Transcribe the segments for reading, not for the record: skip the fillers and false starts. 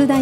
楠田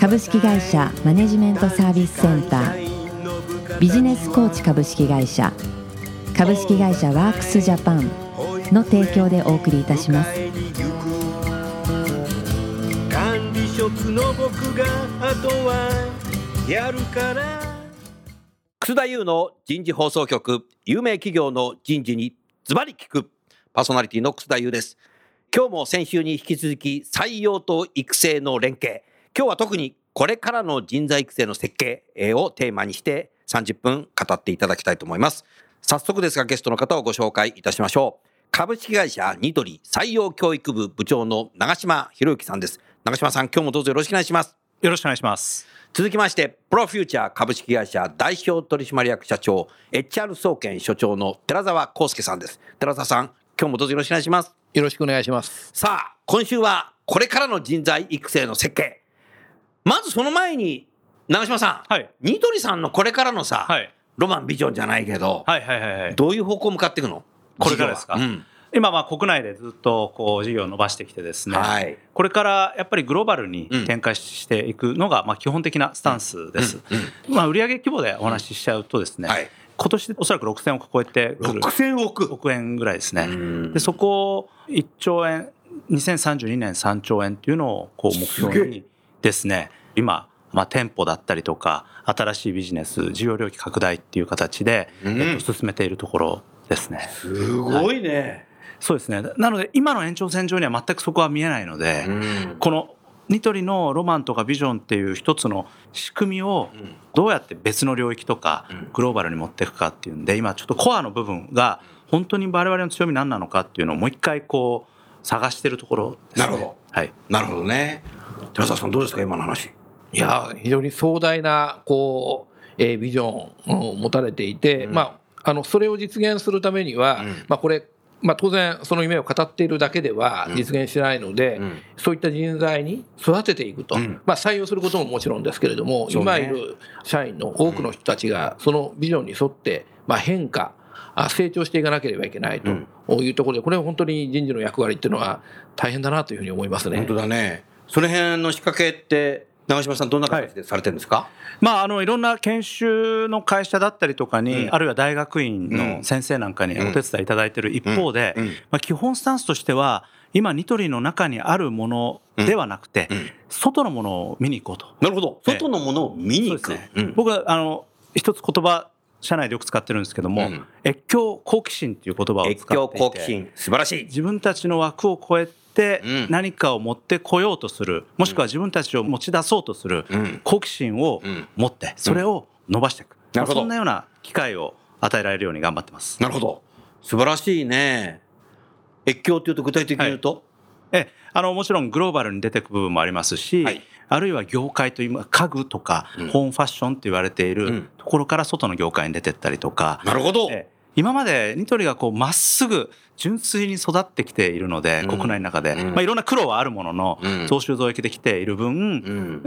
株式会社マネジメントサービスセンター、ビジネスコーチ株式会社、株式会社ワークスジャパンの提供でお送りいたします。管理職の僕があとはやるから、楠田優の人事放送局、有名企業の人事にズバリ聞く。パーソナリティの楠田優です。今日も先週に引き続き採用と育成の連携、今日は特にこれからの人材育成の設計をテーマにして30分語っていただきたいと思います。早速ですがゲストの方をご紹介いたしましょう。株式会社ニトリ採用教育部部長の長島博之さんです。長島さん、今日もどうぞよろしくお願いします。よろしくお願いします。続きまして、プロフューチャー株式会社代表取締役社長 HR 総研所長の寺澤康介さんです。寺澤さん、今日もどうぞよろしくお願いします。よろしくお願いします。さあ、今週はこれからの人材育成の設計、まずその前に長島さん、はい、ニトリさんのこれからのさ、はい、ロマンビジョンじゃないけど、はいはいはいはい、どういう方向向かっていくのこれからですか。うん、今は国内でずっとこう事業を伸ばしてきてですね、はい、これからやっぱりグローバルに展開していくのがまあ基本的なスタンスです。まあ売上規模でお話ししちゃうとですね、はい、今年でおそらく6000億超えてくる6000億円ぐらいですね。でそこを1兆円2032年3兆円っていうのをこう目標にですね、今まあ店舗だったりとか新しいビジネス事業領域拡大っていう形で進めているところですね。すごいね。はい、そうですね。なので今の延長線上には全くそこは見えないので、このニトリのロマンとかビジョンっていう一つの仕組みをどうやって別の領域とかグローバルに持っていくかっていうんで、今ちょっとコアの部分が本当に我々の強み何なのかっていうのをもう一回こう探してるところですね。なるほど、はい、なるほどね。寺澤さんどうですか今の話。いや、非常に壮大なこう、ビジョンを持たれていて、まあ、それを実現するためには、まあ、これまあ、当然その夢を語っているだけでは実現しないので、そういった人材に育てていくと、まあ採用することももちろんですけれども、今いる社員の多くの人たちがそのビジョンに沿ってまあ変化成長していかなければいけないというところで、これは本当に人事の役割っていうのは大変だなというふうに思いますね。本当だね。その辺の仕掛けって長島さんどんな形でされてるんですか。はい、まあ、いろんな研修の会社だったりとかに、あるいは大学院の先生なんかにお手伝いいただいてる一方で、まあ、基本スタンスとしては今ニトリの中にあるものではなくて、外のものを見に行こうと。なるほど、外のものを見に行く。ね、僕は一つ言葉社内でよく使ってるんですけども、越境好奇心という言葉を使っていて、越境好奇心素晴らしい。自分たちの枠を超えて何かを持ってこようとする、もしくは自分たちを持ち出そうとする好奇心を持ってそれを伸ばしていく、そんなような機会を与えられるように頑張ってます。なるほど、素晴らしいね。越境というと具体的に言うと、はい、もちろんグローバルに出てく部分もありますし、はい、あるいは業界という家具とかホームファッションと言われているところから外の業界に出てったりとか。なるほど、今までニトリがこうまっすぐ純粋に育ってきているので、国内の中で、まあいろんな苦労はあるものの増収増益できている分、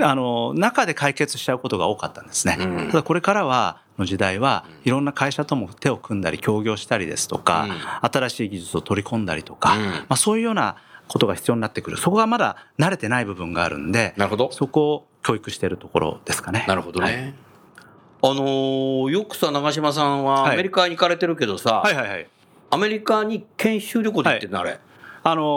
中で解決しちゃうことが多かったんですね。ただこれからはの時代はいろんな会社とも手を組んだり協業したりですとか、新しい技術を取り込んだりとか、まあそういうようなことが必要になってくる。そこがまだ慣れてない部分があるんで、そこを教育しているところですかね。なるほどね。はい、よくさ、長島さんはアメリカに行かれてるけどさ、はいはいはいはい、アメリカに研修旅行で行ってるの、あれ、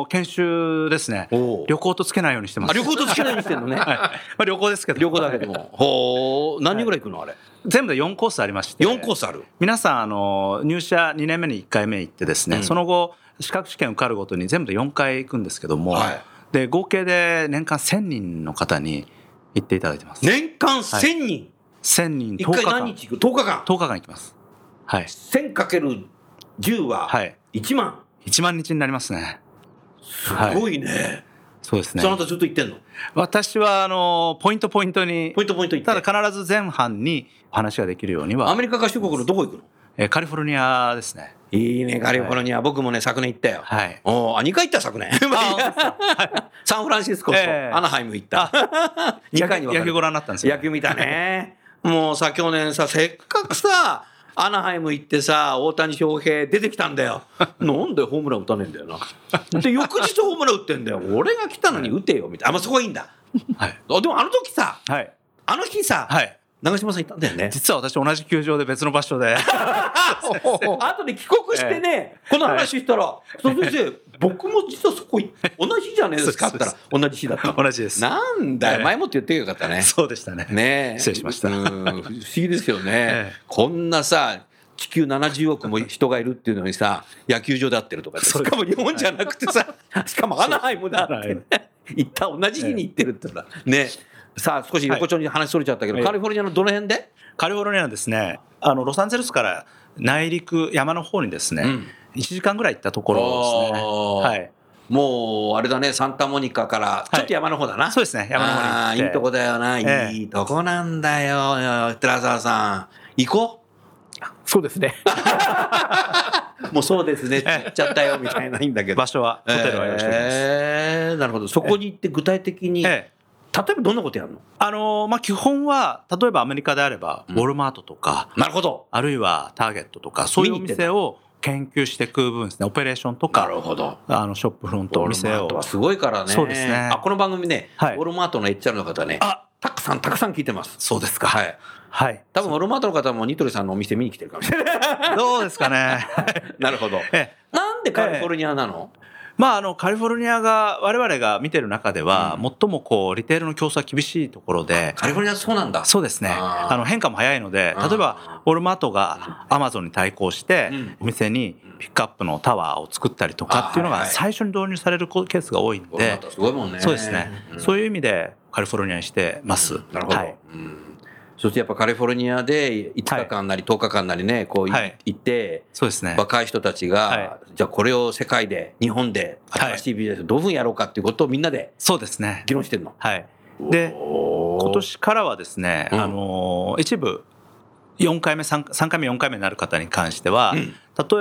研修ですね。旅行とつけないようにしてます。あ、旅行とつけないようにしてるのね。、はい、まあ、旅行ですけど、旅行だけども、ほう、何人ぐらい行くのあれ。全部で4コースありまして、4コースある。皆さん入社2年目に1回目行ってですね、その後資格試験受かるごとに全部で4回行くんですけども、はい、で合計で年間1000人の方に行っていただいてます。年間1000人、はい、1000人、10日間。1回何日行く？10日間。10日間行きます。はい。1000×10は1万。はい、1万日になりますね。すごいね。はい、そうですね。その後ずっと行ってんの？私はポイントに行って、ただ必ず前半に話ができるようには。アメリカ合衆国のどこ行くの？カリフォルニアですね。いいね、カリフォルニア、はい、僕もね昨年行ったよ、はい、お2回行った昨年サンフランシスコとアナハイム行った2回に分かれて野球ご覧になったんですよ、ね、野球見たねもうさ去年させっかくさアナハイム行ってさ大谷翔平出てきたんだよなんでホームラン打たねえんだよなで翌日ホームラン打ってんだよ俺が来たのに打てよみたいな、まあ、そこはいいんだ、はい、でもあの時さ、はい、あの日さ、はい、長嶋さん行ったんだよね。実は私同じ球場で別の場所で後で帰国してね、この話したら、その先生僕も実はそこ同じじゃねえですかって言ったら同じ日だった。同じです。なんだよ、前もって言ってよかったね。そうでした ね失礼しました。不思議ですよね、こんなさ地球70億も人がいるっていうのにさ野球場で会ってるとか、しかも日本じゃなくてさ、しかもアナハイムだって、ね、行った同じ日に行ってるってのはね。さあ少し横丁に話それちゃったけど、はい、カリフォルニアのどの辺で？カリフォルニアはですね、ロサンゼルスから内陸山の方にですね、1時間ぐらい行ったところですね、はい、もうあれだね、サンタモニカからちょっと山の方だな、はい、そうですね、山の方に行って。いいとこだよな、いいとこなんだよ。寺澤さん行こう。そうですねもうそうですねって言っちゃったよみたいないんだけど場所はホテルはよろしくお願いします。なるほど。そこに行って具体的に、例えばどんなことやるの？基本は例えばアメリカであればウォルマートとか、なるほど、あるいはターゲットとかそういうお店を研究していく分ですね。オペレーションとか、なるほど、ショップフロント、お店を。ウォルマートはすごいからね。そうですね。この番組ね、はい、ウォルマートの HR の方ね、たくさん聞いてます。そうですか。はいはい、多分ウォルマートの方もニトリさんのお店見に来てるかもしれないどうですかねなるほど。なんでカリフォルニアなの？カリフォルニアが我々が見てる中では最もこうリテールの競争は厳しいところで、カリフォルニア。そうなんだ。そうですね。変化も早いので、例えばウォルマートがアマゾンに対抗してお店にピックアップのタワーを作ったりとかっていうのが最初に導入されるケースが多いんで、すごいもんね。そうですね。そういう意味でカリフォルニアにしてます。なるほど。はい。そしてやっぱカリフォルニアで5日間なり10日間なりね、こう行って、若い人たちが、じゃあこれを世界で、日本で、新しいビジネスをどういうふうにやろうかっていうことをみんなで議論してるの。はい。で、今年からはですね、一部、4回目、3回目、4回目になる方に関しては、例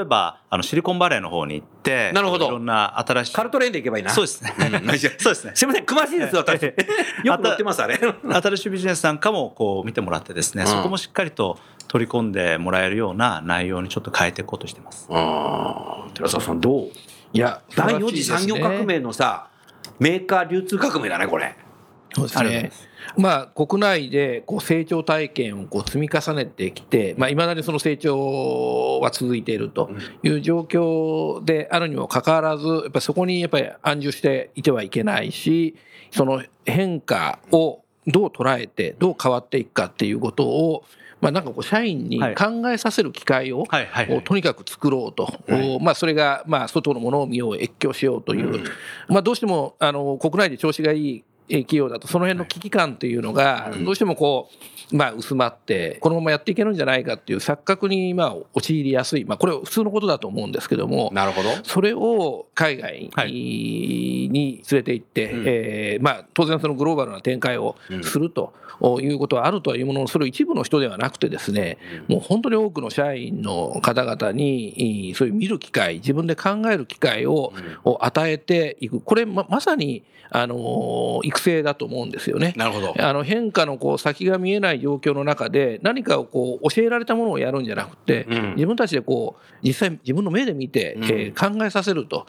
えばシリコンバレーの方に行って、なるほど、いろんな新しいカルトレーンで行けばいいな。そうですね。そうですね。すみません、詳しいです私。よく乗ってますあれ。新しいビジネスなんかもこう見てもらってですね、そこもしっかりと取り込んでもらえるような内容にちょっと変えていこうとしてます。寺澤さんどう？いや、第4次産業革命のさ、メーカー流通革命だねこれ。そうですね。国内でこう成長体験をこう積み重ねてきて、いまだにその成長は続いているという状況であるにもかかわらず、やっぱそこにやっぱり安住していてはいけないし、その変化をどう捉えてどう変わっていくかっていうことを、こう社員に考えさせる機会をとにかく作ろうと、それが外のものを見よう、越境しようという、どうしても国内で調子がいい企業だとその辺の危機感というのがどうしてもこう薄まって、このままやっていけるんじゃないかっていう錯覚に陥りやすい、これは普通のことだと思うんですけども、それを海外に連れて行って、当然そのグローバルな展開をするということはあるとはいうものの、それを一部の人ではなくてですね、もう本当に多くの社員の方々にそういう見る機会、自分で考える機会を与えていく、これまさに育成だと思うんですよね。なるほど。変化のこう先が見えない状況の中で何かをこう教えられたものをやるんじゃなくて、自分たちでこう実際自分の目で見て、考えさせると、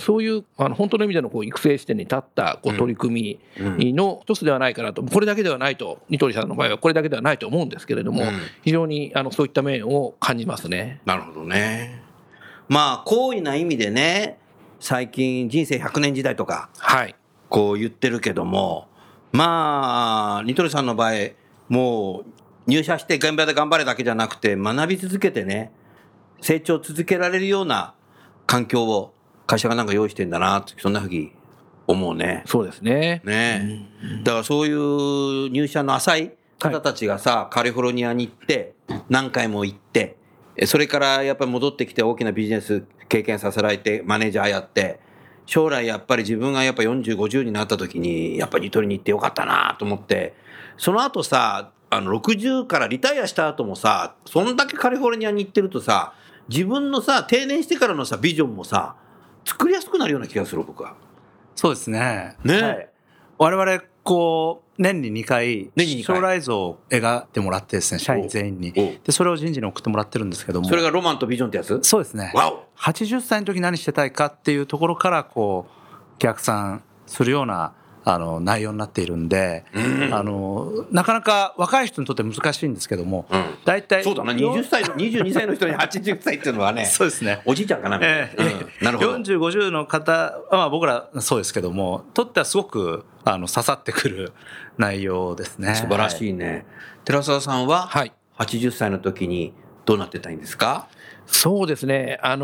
そういう本当の意味でのこう育成視点に立ったこう取り組みの一つではないかなと。これだけではないと、ニトリさんの場合はこれだけではないと思うんですけれども、非常にそういった面を感じますね。なるほどね。好意な意味でね、最近人生100年時代とか、こう言ってるけども、ニトリさんの場合もう入社して現場で頑張れだけじゃなくて、学び続けてね、成長続けられるような環境を会社がなんか用意してんだなって、そんなふうに思うね。そうですね。ね、だからそういう入社の浅い方たちがさ、カリフォルニアに行って何回も行って、それからやっぱり戻ってきて大きなビジネス経験させられてマネージャーやって将来やっぱり自分がやっぱ40、50になった時にやっぱりゆとりに行ってよかったなと思って、その後さ60からリタイアした後もさ、そんだけカリフォルニアに行ってるとさ、自分のさ定年してからのさビジョンもさ作りやすくなるような気がする僕は。そうですね。ね、はい、我々こう年に2回将来像を描いてもらってですね、社員全員にでそれを人事に送ってもらってるんですけども、それがロマンとビジョンってやつ。そうですね。わお。80歳の時何してたいかっていうところからこう逆算するような内容になっているんで、うん、なかなか若い人にとって難しいんですけども、うん、だいたいそうだな、20歳22歳の人に80歳っていうのはねそうですね、おじいちゃんかなみたいな、なるほど。40、50の方、まあ、僕らそうですけどもとってはすごく刺さってくる内容ですね。素晴らしいね、はい、寺澤さんは80歳の時にどうなってたいんですか。そうですね、ま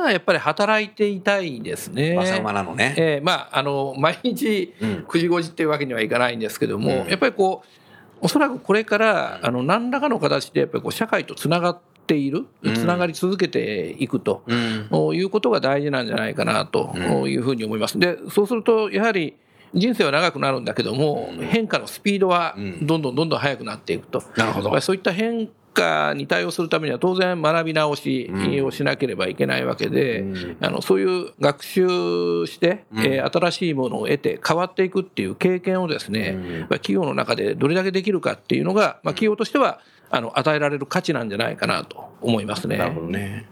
だやっぱり働いていたいですね。朝馬なのね、まあ、毎日9時5時っていうわけにはいかないんですけども、うん、やっぱりこうおそらくこれから何らかの形でやっぱりこう社会とつながっている、つながり続けていくと、うん、いうことが大事なんじゃないかなというふうに思います。でそうするとやはり人生は長くなるんだけども、変化のスピードはどんどんどんどん速くなっていくと、なるほど。そういった変化に対応するためには当然学び直しをしなければいけないわけで、うん、そういう学習して、新しいものを得て変わっていくっていう経験をですね、企業の中でどれだけできるかっていうのが、まあ、企業としては与えられる価値なんじゃないかなと思いますね。なるほどね。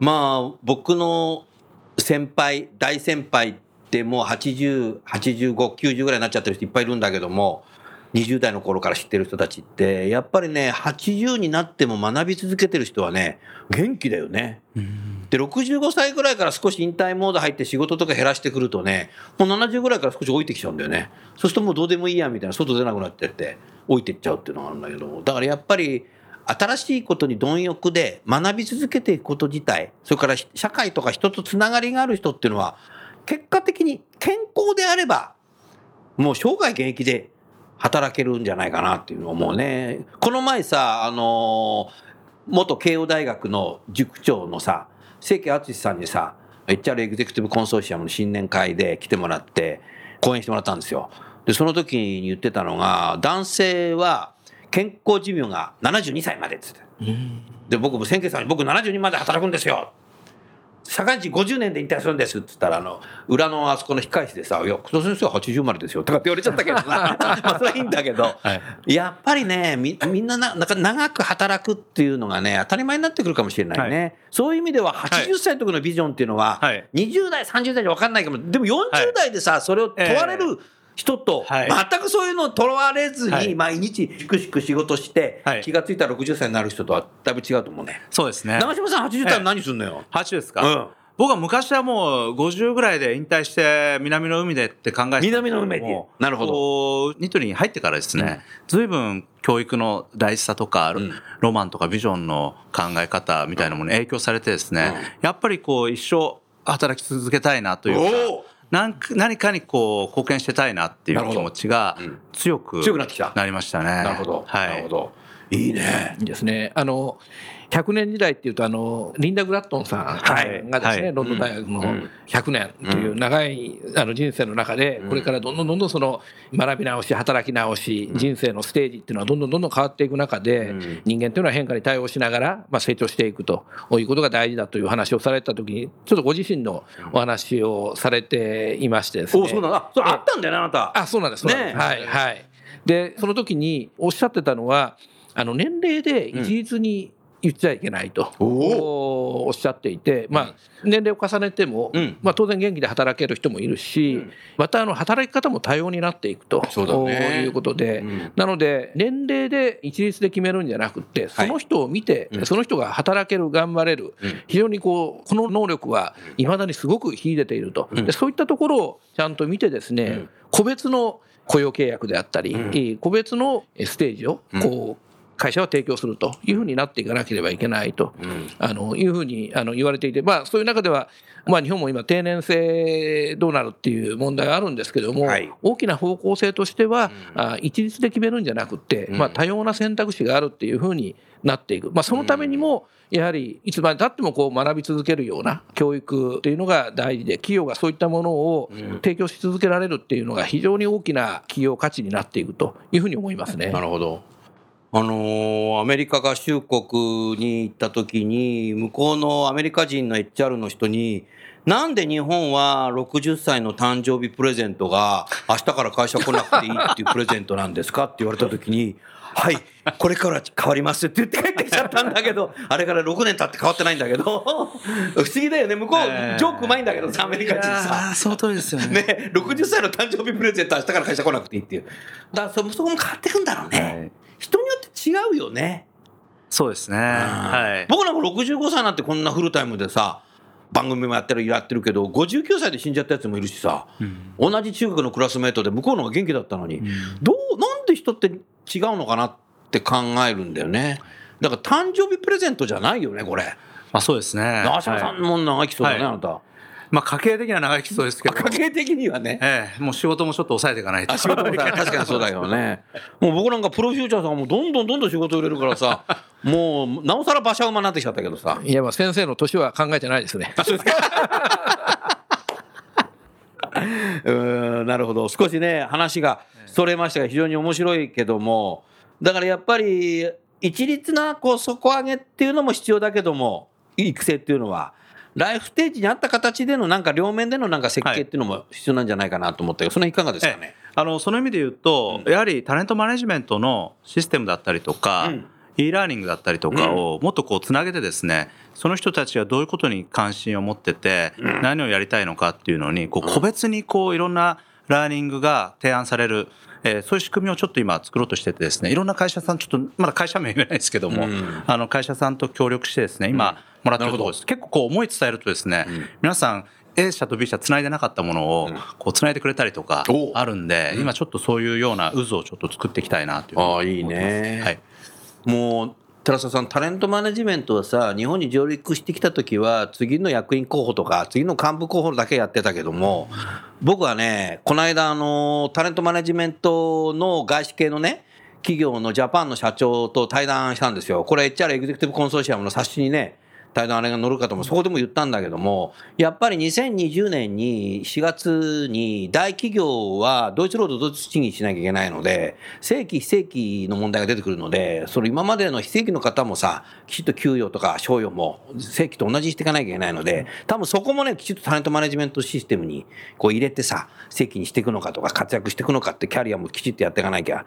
まあ僕の先輩大先輩でもう80、85、90ぐらいになっちゃってる人いっぱいいるんだけども、20代の頃から知ってる人たちってやっぱりね、80になっても学び続けてる人はね元気だよね。で65歳ぐらいから少し引退モード入って仕事とか減らしてくるとね、もう70ぐらいから少し老いてきちゃうんだよね。そうするともうどうでもいいやみたいな、外出なくなってって老いてっちゃうっていうのがあるんだけど、だからやっぱり新しいことに貪欲で学び続けていくこと自体、それから社会とか人とつながりがある人っていうのは結果的に健康であればもう生涯現役で働けるんじゃないかなっていうのを思うね。この前さ元慶応大学の塾長のさ清家敦さんにさ HR エグゼクティブコンソーシアムの新年会で来てもらって講演してもらったんですよ。でその時に言ってたのが、男性は健康寿命が72歳までって言って、で僕も清家さんに僕72まで働くんですよ、社会人50年で引退するんですって言ったら、裏のあそこの控え室でさ、いや久保先生は80までですよとかって言われちゃったけどさまあそれはいいんだけど、はい、やっぱりね みんな、 なんか長く働くっていうのがね当たり前になってくるかもしれないね、はい、そういう意味では80歳の時のビジョンっていうのは、はい、20代30代じゃ分かんないけど、でも40代でさそれを問われる、人と全くそういうのをとらわれずに毎日しくしく仕事して気がついたら60歳になる人とはだいぶ違うと思うね。そうですね。長嶋さん80歳何すんのよ。80ですか、うん、僕は昔はもう50ぐらいで引退して南の海でって考えてた。南の海で、なるほど。ニトリに入ってからですね、随分教育の大事さとか、うん、ロマンとかビジョンの考え方みたいなものに影響されてですね、うん、やっぱりこう一生働き続けたいなというか、何かにこう貢献してたいなっていう気持ちが強くなりましたね。なるほど、はい、なるほど、いいね、いいですね。100年時代っていうとリンダ・グラットンさんがですね、はい、ロンドン大学の100年という長い人生の中で、これからどんどんどんどんその学び直し働き直し人生のステージっていうのはどんどんどんどん変わっていく中で、人間というのは変化に対応しながらまあ成長していくということが大事だという話をされた時にちょっとご自身のお話をされていましてですね。お、そうなんだ。それあったんだよね、あなた。あ、そうなんですね。はいはい。でその時におっしゃってたのは年齢で一律に言っちゃいけないとおっしゃっていて、まあ年齢を重ねてもまあ当然元気で働ける人もいるし、また働き方も多様になっていくということで、なので年齢で一律で決めるんじゃなくて、その人を見てその人が働ける、頑張れる、非常にこの能力はいまだにすごく秀でていると、でそういったところをちゃんと見てですね、個別の雇用契約であったり個別のステージをこう会社は提供するというふうになっていかなければいけないと、いうふうに言われていて、そういう中では、日本も今定年制どうなるっていう問題があるんですけども、大きな方向性としては、一律で決めるんじゃなくて、多様な選択肢があるっていうふうになっていく、そのためにもやはりいつまでたってもこう学び続けるような教育というのが大事で、企業がそういったものを提供し続けられるっていうのが非常に大きな企業価値になっていくというふうに思いますね。なるほど。アメリカ合衆国に行った時に、向こうのアメリカ人の HR の人に、なんで日本は60歳の誕生日プレゼントが明日から会社来なくていいっていうプレゼントなんですかって言われた時にはい、これから変わりますって言って帰ってきちゃったんだけど、あれから6年経って変わってないんだけど不思議だよね。向こうジョークうまいんだけどさ、アメリカ人さ、相当ですよ ね。60歳の誕生日プレゼント明日から会社来なくていいっていう、だからそこも変わってくんだろうね、人によって違うよね。そうですね、僕なんか65歳なんてこんなフルタイムでさ、番組もやってるけど、59歳で死んじゃったやつもいるしさ、同じ中学のクラスメートで向こうの方が元気だったのに、なんで人って違うのかなって考えるんだよね。だから誕生日プレゼントじゃないよねこれ。そうですね。長嶋さんも長生きそうだね、あなた。家計的には長生きそうですけど、家計的にはね、もう仕事もちょっと抑えていかないと。仕事も確かにそうだよね。もう僕なんかプロフューチャーさんもどんどん仕事を入れるからさもうなおさら馬車馬になってきちゃったけどさ。いや、先生の年は考えてないですねなるほど。少しね話がそれましたが、非常に面白いけども、だからやっぱり一律なこう底上げっていうのも必要だけども、育成っていうのはライフステージに合った形でのなんか両面でのなんか設計っていうのも必要なんじゃないかなと思ったけど、その辺いかがですかね。その意味で言うと、やはりタレントマネジメントのシステムだったりとか、eラーニングだったりとかをもっとこうつなげてですね、その人たちがどういうことに関心を持ってて、何をやりたいのかっていうのにこう個別にこういろんなラーニングが提案される、そういう仕組みをちょっと今作ろうとしててですね、いろんな会社さん、ちょっとまだ会社名言えないですけども、会社さんと協力してですね、今もらってるところです。結構こう思い伝えるとですね、皆さん A 社と B 社つないでなかったものをこうつないでくれたりとかあるんで、今ちょっとそういうような渦をちょっと作っていきたいなというふうに思ってます。ああ、いいね。もう寺澤さん、タレントマネジメントはさ、日本に上陸してきた時は次の役員候補とか次の幹部候補だけやってたけども、僕はね、この間タレントマネジメントの外資系のね企業のジャパンの社長と対談したんですよ。これ HR エグゼクティブコンソーシアムの冊子にね、対談あれが載るかと思う。そこでも言ったんだけども、やっぱり2020年に4月に大企業は同一労働同一賃金しなきゃいけないので、正規非正規の問題が出てくるので、その今までの非正規の方もさ、きちっと給与とか賞与も正規と同じにしていかなきゃいけないので、多分そこもね、きちっとタレントマネジメントシステムにこう入れてさ、正規にしていくのかとか活躍していくのかってキャリアもきちっとやっていかなきゃ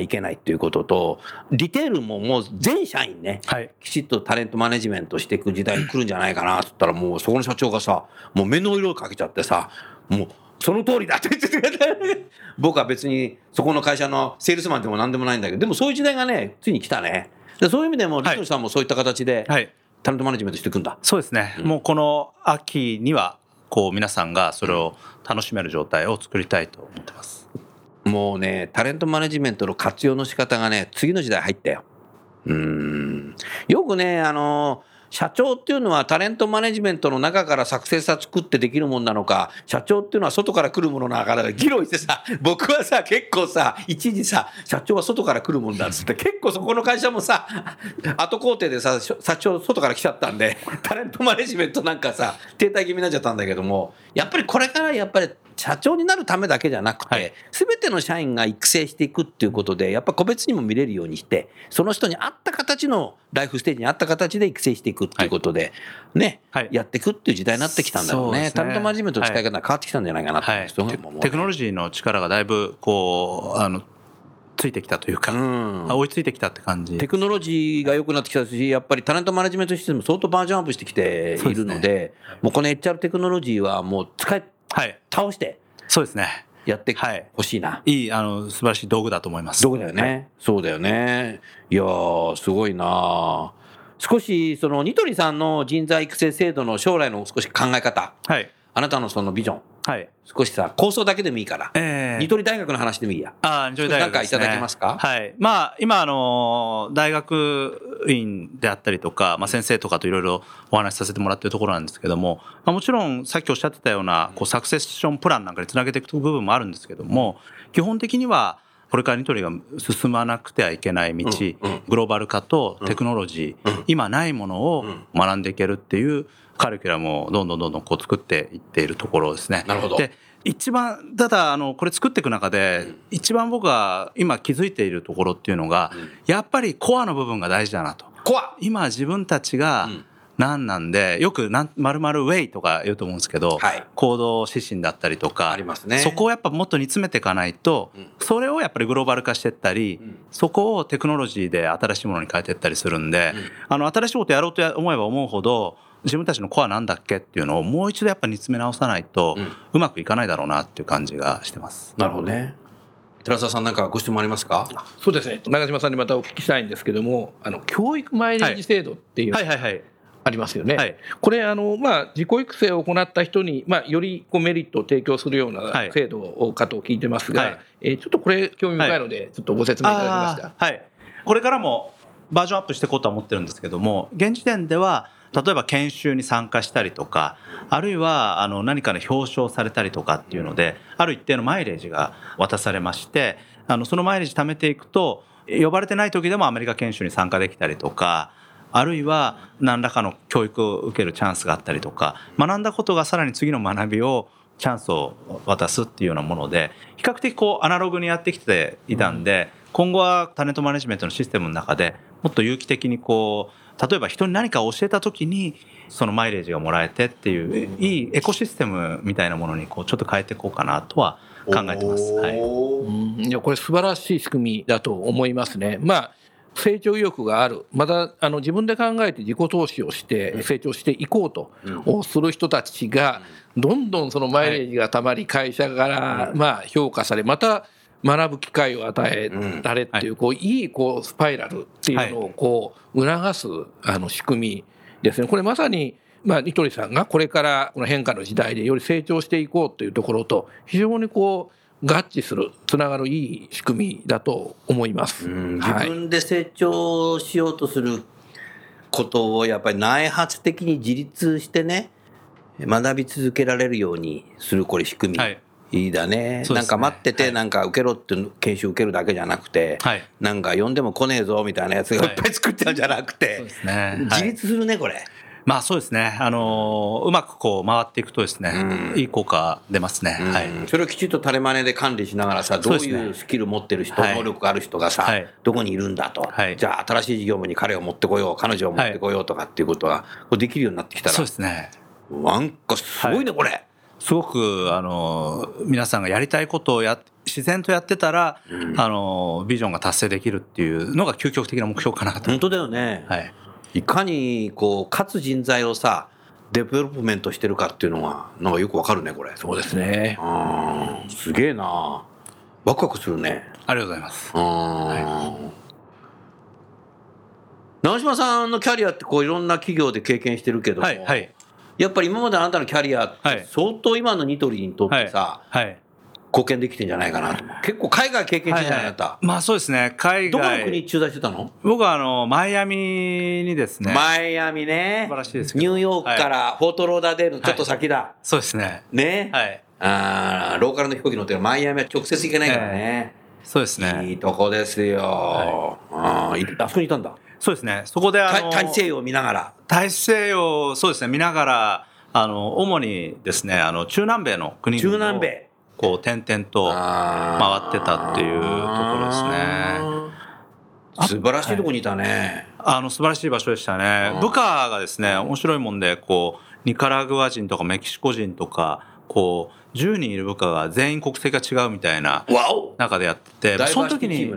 いけないっていうことと、リテールももう全社員ね、きちっとタレントマネジメントしていく時代に来るんじゃないかなって言ったら、もうそこの社長がさ、もう目の色をかけちゃってさ、もうその通りだって言ってくれた僕は別にそこの会社のセールスマンでも何でもないんだけど、でもそういう時代がね、ついに来たね。で、そういう意味でもリトルさんもそういった形でタレントマネジメントしていくんだ。そうですね、もうこの秋にはこう皆さんがそれを楽しめる状態を作りたいと思ってます。もうね、タレントマネジメントの活用の仕方がね、次の時代入ったよ。よくね、社長っていうのはタレントマネジメントの中から作成さ作ってできるもんなのか、社長っていうのは外から来るものなのかで議論してさ、僕はさ、結構さ、一時さ、社長は外から来るもんだっつって、結構そこの会社もさ、後工程でさ、社長外から来ちゃったんで、タレントマネジメントなんかさ、停滞気味になっちゃったんだけども、やっぱりこれからやっぱり社長になるためだけじゃなくて、全ての社員が育成していくっていうことで、やっぱ個別にも見れるようにして、その人に合った形のライフステージに合った形で育成していくっていうことでね、やっていくっていう時代になってきたんだろうね。タレントマネジメントの使い方が変わってきたんじゃないかなと思います。テクノロジーの力がだいぶこうついてきたというか、追いついてきたって感じ。テクノロジーが良くなってきたし、やっぱりタレントマネジメントシステム相当バージョンアップしてきているので、もうこの HR テクノロジーはもう倒してやってほしいな。いい、素晴らしい道具だと思います。道具だよね、そうだよね。いやー、すごいな。少しそのニトリさんの人材育成制度の将来の少し考え方、あなたのそのビジョンはい、少しさ構想だけでもいいから、ニトリ大学の話でもいいや。あ、ニトリ大学ですね。なんかいただけますか。はい。まあ今大学院であったりとか、まあ、先生とかといろいろお話しさせてもらっているところなんですけども、まあ、もちろんさっきおっしゃってたようなこうサクセッションプランなんかにつなげていく部分もあるんですけども、基本的にはこれからニトリが進まなくてはいけない道、グローバル化とテクノロジー、今ないものを学んでいけるっていうカリキュラムをどんどんこう作っていっているところですね。なるほど。で、一番ただこれ作っていく中で一番僕が今気づいているところっていうのが、やっぱりコアの部分が大事だなと。コア。今自分たちがなんでよく丸々ウェイとか言うと思うんですけど、はい、行動指針だったりとかありますね。そこをやっぱもっと煮詰めていかないと、それをやっぱりグローバル化していったり、そこをテクノロジーで新しいものに変えていったりするんで、新しいことやろうと思えば思うほど自分たちのコアなんだっけっていうのをもう一度やっぱ煮詰め直さないとうまくいかないだろうなっていう感じがしてます。なるほどね。寺澤さん、何かご質問ありますか。そうですね。長嶋さんにまたお聞きしたいんですけども、教育マイレージ制度っていう、はい、はいはいはい。ありますよね、はい、これまあ、自己育成を行った人に、まあ、よりこうメリットを提供するような制度かと聞いてますが、はい、ちょっとこれ興味深いので、はい、ちょっとご説明いただけますか。はい、これからもバージョンアップしていこうとは思ってるんですけども、現時点では例えば研修に参加したりとか、あるいは何かの表彰されたりとかっていうので、ある一定のマイレージが渡されまして、そのマイレージ貯めていくと呼ばれてない時でもアメリカ研修に参加できたりとか、あるいは何らかの教育を受けるチャンスがあったりとか、学んだことがさらに次の学びをチャンスを渡すっていうようなもので、比較的こうアナログにやってきていたんで、今後はタレントマネジメントのシステムの中でもっと有機的にこう、例えば人に何かを教えた時にそのマイレージがもらえてっていう、いいエコシステムみたいなものにこうちょっと変えていこうかなとは考えてます。はい、いや、これ素晴らしい仕組みだと思いますね。まあ成長意欲がある、また自分で考えて自己投資をして成長していこうとする人たちがどんどんそのマイレージがたまり、会社からまあ評価され、また学ぶ機会を与えられっていう、こういいこうスパイラルっていうのをこう促す仕組みですね。これまさにまあニトリさんがこれからこの変化の時代でより成長していこうというところと非常にこう合致する、つながるいい仕組みだと思います。自分で成長しようとすることをやっぱり内発的に自立してね、学び続けられるようにする、これ仕組み、はい、いいだね。なんか待ってて、はい、なんか受けろって研修受けるだけじゃなくて、はい、なんか呼んでも来ねえぞみたいなやつがいっぱい作ってるんじゃなくて、はい、そうですね、はい、自立するねこれ。まあそうですね、うまくこう回っていくとですね、いい効果出ますね。はい、それをきちっと垂れ真似で管理しながらさ、どういうスキル持ってる人、能力ある人がさ、はい、どこにいるんだと、はい、じゃあ新しい事業部に彼を持ってこよう、彼女を持ってこようとかっていうことがこうできるようになってきたら、そうですね、なんかすごいねこれ。はい、すごく皆さんがやりたいことを自然とやってたら、ビジョンが達成できるっていうのが究極的な目標かなと。本当だよね。はい、いかにこう勝つ人材をさデベロップメントしてるかっていうのがなんかよくわかるねこれ。そうですね。すげえな、ワクワクするね。ありがとうございます。はい、直島さんのキャリアってこういろんな企業で経験してるけども、はいはい、やっぱり今まであなたのキャリアって相当今のニトリにとってさ、はいはい、貢献できてんじゃないかなと。結構海外経験してんじゃないかな、はいはい、まあそうですね。海外どこの国に駐在してたの。僕はマイアミにですね。マイアミね、素晴らしいですけど。ニューヨークからフォートローダーデールちょっと先だ、はい、そうですね、ね、はい、ローカルの飛行機乗ってる。マイアミは直接行けないからね、そうですね、いいとこですよ。はい、あそこにいたんだ。そうですね、そこで大西洋を見ながら、大西洋、そうですね、見ながら主にですね中南米の国々を、中南米こう点々と回ってたっていうところですね。素晴らしいとこにいたね。はい、素晴らしい場所でしたね。部下がですね、面白いもんでこうニカラグア人とかメキシコ人とかこう10人いる部下が全員国籍が違うみたいな中でやってて、その時に、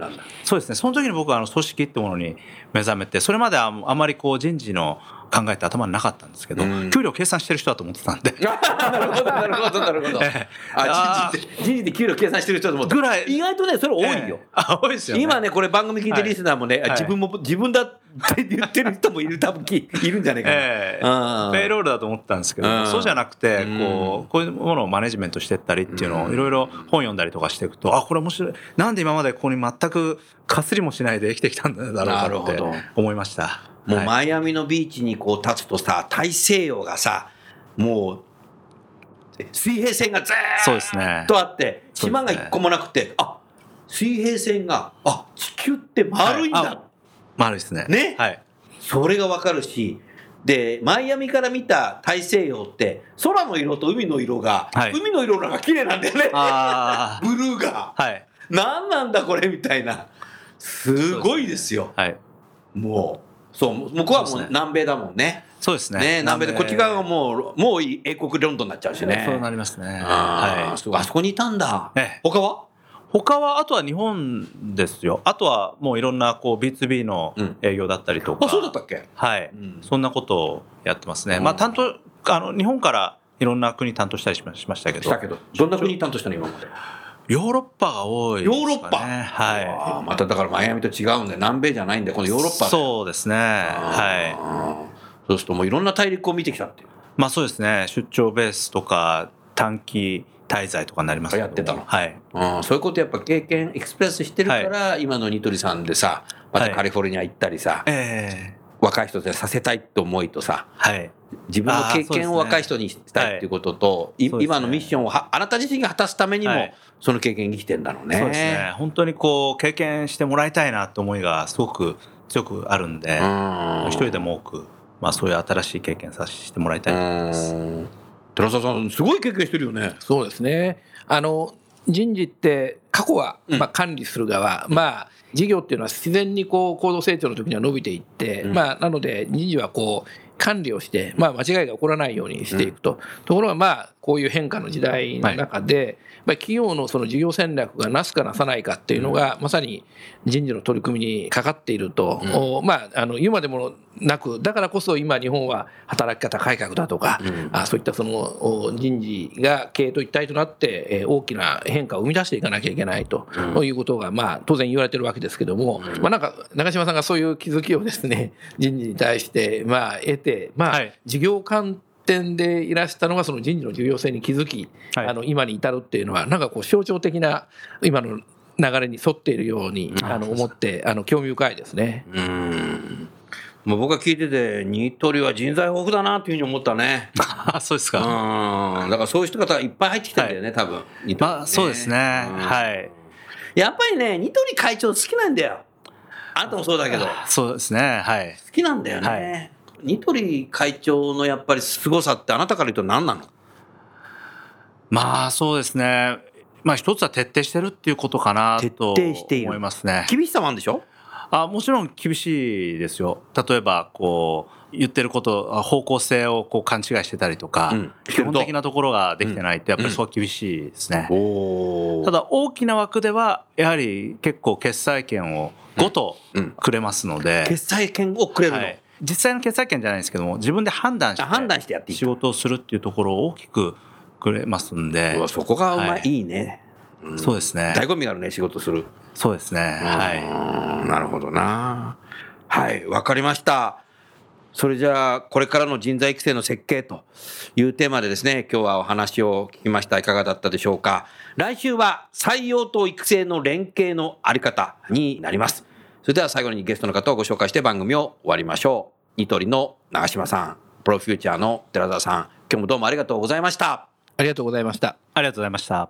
そうですね、その時に僕は組織ってものに目覚めて、それまではあまりこう人事の考えて頭になかったんですけど、給料計算してる人だと思ってたんでなるほど時事で給料計算してる人だと思ってぐらい、意外とねそれ多いよ、多いですよね。今ねこれ番組聞いてリスナーもね、はい、自分だって言ってる人もいる、多分いるんじゃないかな、ペイロールだと思ったんですけど、そうじゃなくてこういうものをマネジメントしてったりっていうのをいろいろ本読んだりとかしていくと、あこれ面白い、なんで今までここに全くかすりもしないで生きてきたんだろうかって思いました。もうマイアミのビーチにこう立つとさ、大西洋がさ、もう水平線がずーっとあって、ね、島が一個もなくて、ね、あ水平線が、あ地球って丸いんだ、はい、丸いですね、ね、はい、それが分かるし、でマイアミから見た大西洋って空の色と海の色が、はい、海の色なんか綺麗なんだよねあブルーが、はい、何なんだこれみたいな、すごいですよ。そうですね、はい、もうそう向こうはもう南米だもんね。そうですね。ね、南米でこっち側がもう英国ロンドンになっちゃうしね。そうなりますね。あ、はい、あそこにいたんだ。ね、他はあとは日本ですよ。あとはもういろんなこう B2B の営業だったりとか。うん、あそうだったっけ？はい、うん。そんなことをやってますね。まあ担当日本からいろんな国担当したりしましたけど。したけど。どんな国担当したの今まで？ヨーロッパが多いですかね。ヨーロッパ、はい。まただからマイアミと違うんで、南米じゃないんで、このヨーロッパ。そうですね。はい。そうするともういろんな大陸を見てきたっていう。まあそうですね。出張ベースとか短期滞在とかになりますけど。やってたの。はい。そういうことやっぱ経験エクスプレスしてるから、はい、今のニトリさんでさ、またカリフォルニア行ったりさ、若い人でさせたいって思いとさ。はい。自分の経験を若い人にしたいということと、ね、はい、今のミッションをあなた自身が果たすためにもその経験に生きてるんだろうね。そうですね、本当にこう経験してもらいたいなという思いがすごく強くあるんで、一人でも多く、まあ、そういう新しい経験させてもらいたいと思います。寺澤さんすごい経験してるよね。そうですね、人事って過去はまあ管理する側、うん、まあ事業っていうのは自然にこう高度成長の時には伸びていって、うん、まあ、なので人事はこう管理をして、まあ、間違いが起こらないようにしていくと、うん、ところがまあこういう変化の時代の中で、はい、企業のその事業戦略がなすかなさないかっていうのが、うん、まさに人事の取り組みにかかっていると、うん、まあ、言うまでもなく、だからこそ今日本は働き方改革だとか、うん、そういったその人事が経営と一体となって大きな変化を生み出していかなきゃいけないと、うん、いうことがまあ当然言われてるわけですけども、うん、まあ、なんか長嶋さんがそういう気づきをですね、人事に対してまあ得て、まあ、事業観点でいらしたのがその人事の重要性に気づき、はい、今に至るっていうのはなんかこう象徴的な今の流れに沿っているように思って興味深いですね。うーん、もう僕が聞いててニトリは人材豊富だなというふうに思ったねそうですか。うん、だからそういう人方がいっぱい入ってきたんだよね、はい、多分ニトリね、まあ、そうですね、はい、やっぱりねニトリ会長好きなんだよ。あなたもそうだけど。そうですね、はい、好きなんだよね、はい。ニトリ会長のやっぱりすごさってあなたから言うと何なの？まあそうですね、まあ、一つは徹底してるっていうことかなと思いますね。厳しさもあるんでしょ？あ、もちろん厳しいですよ。例えばこう言ってること方向性をこう勘違いしてたりとか、うん、基本的なところができてないってやっぱりそう厳しいですね、うんうん。ただ大きな枠ではやはり結構決裁権をごとくれますので、うんうん、決裁権をくれるの、はい、実際の決裁権じゃないんですけども、自分で判断してやっていい仕事をするっていうところを大きくくれますんで、そこがうまい、はい、いいね、うん、そうですね、醍醐味があるね仕事する。そうですね、はい、なるほどな、はい、わかりました。それじゃあこれからの人材育成の設計というテーマでですね、今日はお話を聞きました。いかがだったでしょうか。来週は採用と育成の連携のあり方になります。それでは最後にゲストの方をご紹介して番組を終わりましょう。ニトリの長嶋さん、プロフューチャーの寺澤さん、今日もどうもありがとうございました。ありがとうございました。ありがとうございました。